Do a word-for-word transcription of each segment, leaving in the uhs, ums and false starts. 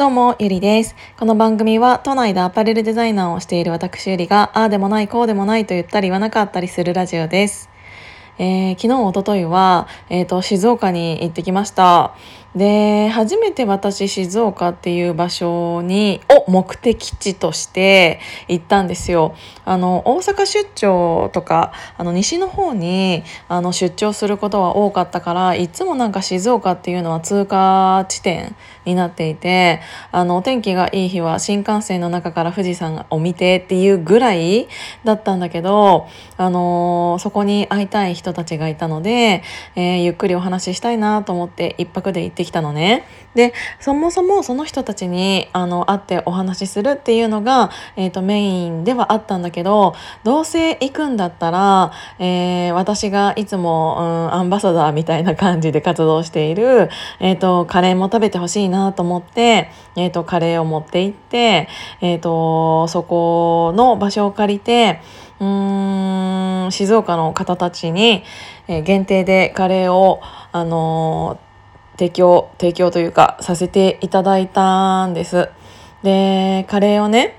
どうもゆりです。この番組は都内でアパレルデザイナーをしている私ゆりが、ああでもないこうでもないと言ったり言わなかったりするラジオです。えー、昨日一昨日は、えー、と静岡に行ってきました。で、初めて私静岡っていう場所にを目的地として行ったんですよ。あの大阪出張とかあの西の方にあの出張することは多かったから、いつもなんか静岡っていうのは通過地点になっていて、あのお天気がいい日は新幹線の中から富士山を見てっていうぐらいだったんだけど、あのそこに会いたい人たちがいたので、えー、ゆっくりお話ししたいなと思って一泊で行ってできたのね。で、そもそもその人たちにあの会ってお話しするっていうのが、えー、とメインではあったんだけど、どうせ行くんだったら、えー、私がいつも、うん、アンバサダーみたいな感じで活動している、えー、とカレーも食べてほしいなと思って、えー、とカレーを持って行って、えー、とそこの場所を借りて、うーん静岡の方たちに、えー、限定でカレーをあのー提供、提供というかさせていただいたんです。で、カレーをね、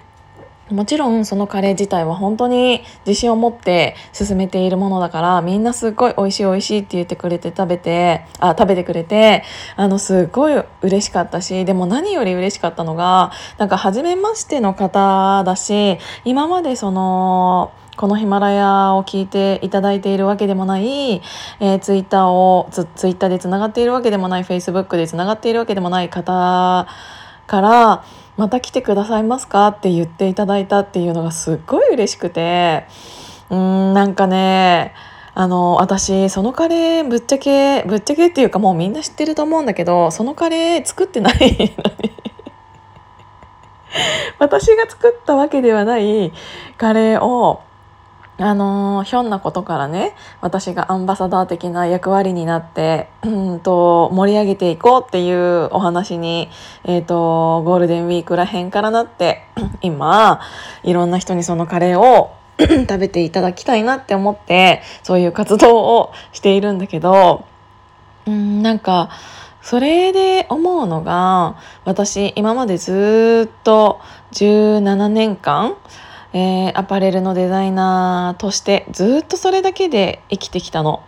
もちろんそのカレー自体は本当に自信を持って進めているものだから、みんなすごい美味しい美味しいって言ってくれて食べてあ食べてくれてあのすごい嬉しかったし、でも何より嬉しかったのが、なんか初めましての方だし、今までそのこのヒマラヤを聞いていただいているわけでもない、えー、ツイッターをツ、ツイッターでつながっているわけでもない、フェイスブックでつながっているわけでもない方から、また来てくださいますかって言っていただいたっていうのがすっごい嬉しくて、うーんなんかね、あの私そのカレーぶっちゃけぶっちゃけっていうか、もうみんな知ってると思うんだけど、そのカレー作ってないのに私が作ったわけではないカレーを、あのひょんなことからね、私がアンバサダー的な役割になって、うん、と盛り上げていこうっていうお話に、えー、とゴールデンウィークらへんからなって、今いろんな人にそのカレーを食べていただきたいなって思って、そういう活動をしているんだけど、うんなんかそれで思うのが、私今までずっとじゅうななねんかん、えー、アパレルのデザイナーとしてずっとそれだけで生きてきたの。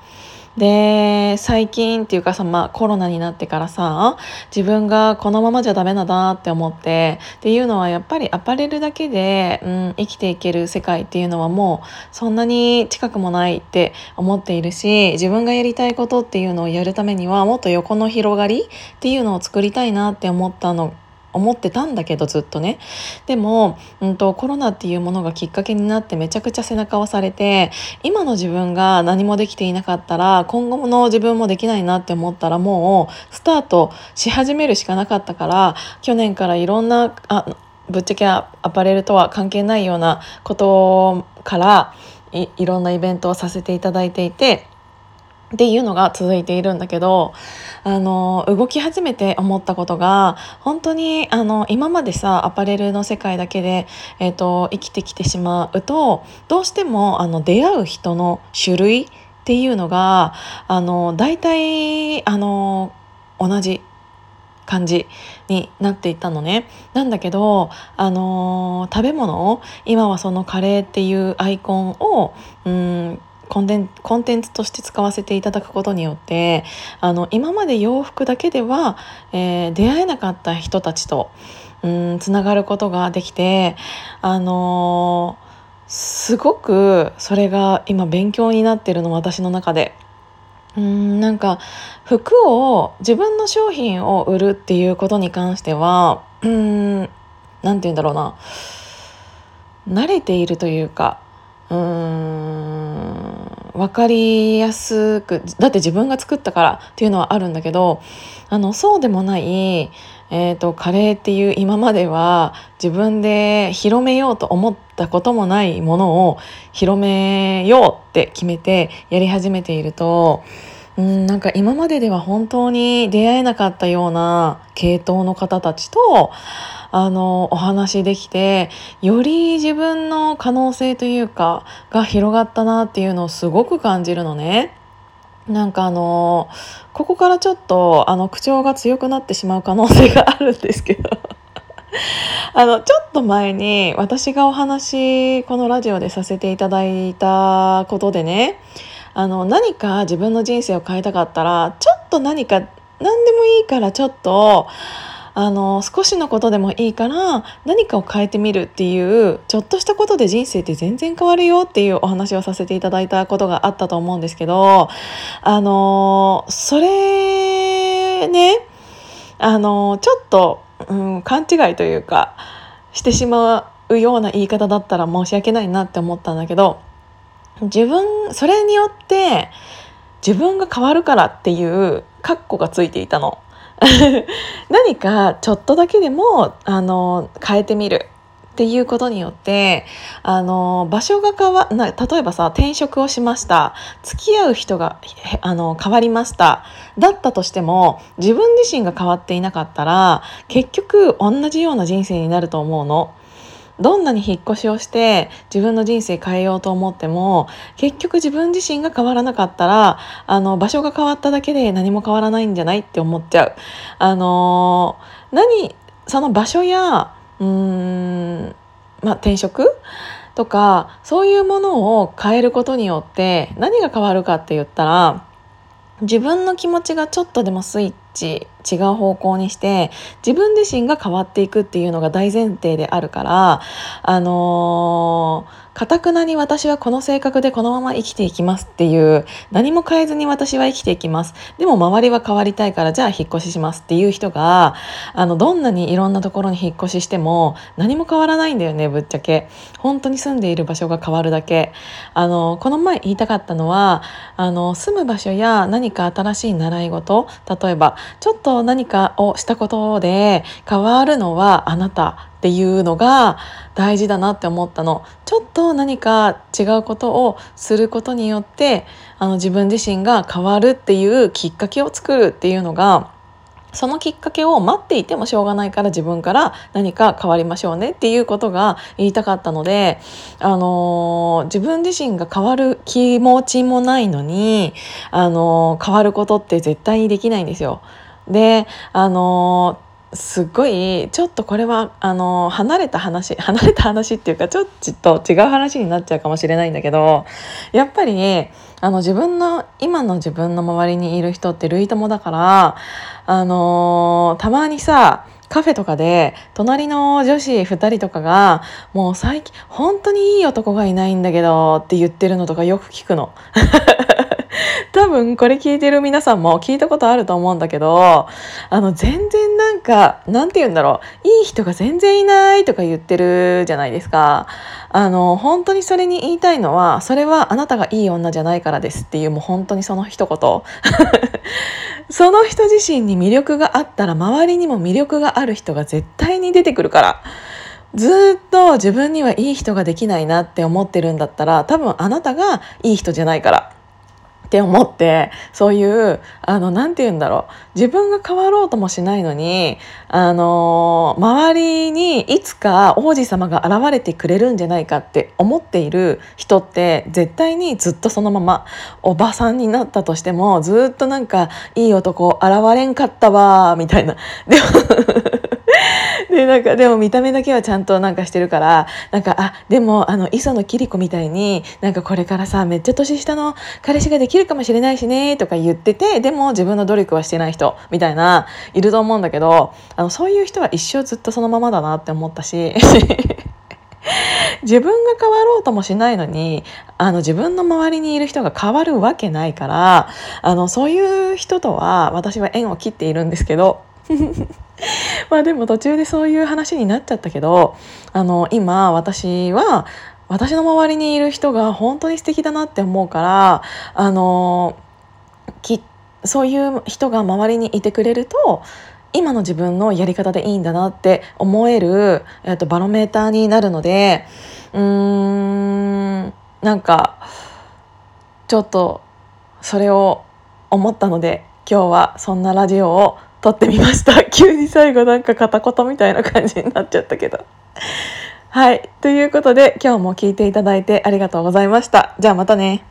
で、最近っていうかさ、まあ、コロナになってからさ、自分がこのままじゃダメだなって思って、っていうのはやっぱりアパレルだけで、うん、生きていける世界っていうのはもうそんなに近くもないって思っているし、自分がやりたいことっていうのをやるためにはもっと横の広がりっていうのを作りたいなって思ったの思ってたんだけど、ずっとね。でも、うんと、コロナっていうものがきっかけになってめちゃくちゃ背中を押されて、今の自分が何もできていなかったら今後の自分もできないなって思ったら、もうスタートし始めるしかなかったから、去年からいろんなあぶっちゃけアパレルとは関係ないようなことから い, いろんなイベントをさせていただいていてっていうのが続いているんだけど、あの動き始めて思ったことが、本当にあの今までさ、アパレルの世界だけで、えーと、生きてきてしまうと、どうしてもあの出会う人の種類っていうのがあの大体あの同じ感じになっていったのね。なんだけど、あの食べ物を、今はそのカレーっていうアイコンをうんコンテン、コンテンツとして使わせていただくことによって、あの今まで洋服だけでは、えー、出会えなかった人たちとうんつながることができて、あのー、すごくそれが今勉強になってるの、私の中で。うーんなんか服を、自分の商品を売るっていうことに関しては、うーんなんて言うんだろうな、慣れているというか、うーん分かりやすく、だって自分が作ったからっていうのはあるんだけど、あのそうでもない、えーと、カレーっていう、今までは自分で広めようと思ったこともないものを広めようって決めてやり始めていると、うんなんか今まででは本当に出会えなかったような系統の方たちとあのお話できて、より自分の可能性というかが広がったなっていうのをすごく感じるのね。なんかあのここからちょっとあの口調が強くなってしまう可能性があるんですけどあのちょっと前に私がお話このラジオでさせていただいたことでね、あの何か自分の人生を変えたかったらちょっと何か何でもいいからちょっとあの少しのことでもいいから何かを変えてみるっていうちょっとしたことで人生って全然変わるよっていうお話をさせていただいたことがあったと思うんですけど、あのそれねあのちょっと、うん、勘違いというかしてしまうような言い方だったら申し訳ないなって思ったんだけど、自分それによって自分が変わるからっていうカッコがついていたの。何かちょっとだけでもあの変えてみるっていうことによってあの場所が変わな例えばさ転職をしました、付き合う人があの変わりましただったとしても、自分自身が変わっていなかったら結局同じような人生になると思うの。どんなに引っ越しをして自分の人生変えようと思っても結局自分自身が変わらなかったらあの場所が変わっただけで何も変わらないんじゃないって思っちゃう。あのー、何その場所やうーん、まあ、転職とかそういうものを変えることによって何が変わるかって言ったら、自分の気持ちがちょっとでもスイッチ違う方向にして自分自身が変わっていくっていうのが大前提であるから、あのかたくなに私はこの性格でこのまま生きていきますっていう何も変えずに私は生きていきます、でも周りは変わりたいからじゃあ引っ越ししますっていう人があのどんなにいろんなところに引っ越ししても何も変わらないんだよね。ぶっちゃけ本当に住んでいる場所が変わるだけ。あのこの前言いたかったのはあの住む場所や何か新しい習い事、例えばちょっと何かをしたことで変わるのはあなたっていうのが大事だなって思ったの。ちょっと何か違うことをすることによってあの自分自身が変わるっていうきっかけを作るっていうのが、そのきっかけを待っていてもしょうがないから自分から何か変わりましょうねっていうことが言いたかったので、あのー、自分自身が変わる気持ちもないのに、あのー、変わることって絶対にできないんですよ。であのー、すっごいちょっとこれはあのー、離れた話離れた話っていうかちょっと違う話になっちゃうかもしれないんだけど、やっぱりあの自分の今の自分の周りにいる人って類友だから、あのー、たまにさカフェとかで隣の女子ふたりとかがもう最近本当にいい男がいないんだけどって言ってるのとかよく聞くの。多分これ聞いてる皆さんも聞いたことあると思うんだけど、あの全然なんかなんて言うんだろう、いい人が全然いないとか言ってるじゃないですか。あの本当にそれに言いたいのは、それはあなたがいい女じゃないからですっていう、もう本当にその一言。その人自身に魅力があったら周りにも魅力がある人が絶対に出てくるから、ずっと自分にはいい人ができないなって思ってるんだったら多分あなたがいい人じゃないからって思って、そういうあのなんて言うんだろう、自分が変わろうともしないのにあの周りにいつか王子様が現れてくれるんじゃないかって思っている人って絶対にずっとそのままおばさんになったとしてもずっとなんかいい男現れんかったわみたいな。でもでなんかでも見た目だけはちゃんとなんかしてるから、なんかあでもあの磯野桐子みたいになんかこれからさめっちゃ年下の彼氏ができるかもしれないしねとか言ってて、でも自分の努力はしてない人みたいないると思うんだけど、あのそういう人は一生ずっとそのままだなって思ったし自分が変わろうともしないのにあの自分の周りにいる人が変わるわけないから、あのそういう人とは私は縁を切っているんですけどまあでも途中でそういう話になっちゃったけど、あの今私は私の周りにいる人が本当に素敵だなって思うから、あのきそういう人が周りにいてくれると今の自分のやり方でいいんだなって思える、えっと、バロメーターになるので、うーんなんかちょっとそれを思ったので今日はそんなラジオを撮ってみました。急に最後なんか片言みたいな感じになっちゃったけどはい、ということで今日も聞いていただいてありがとうございました。じゃあまたね。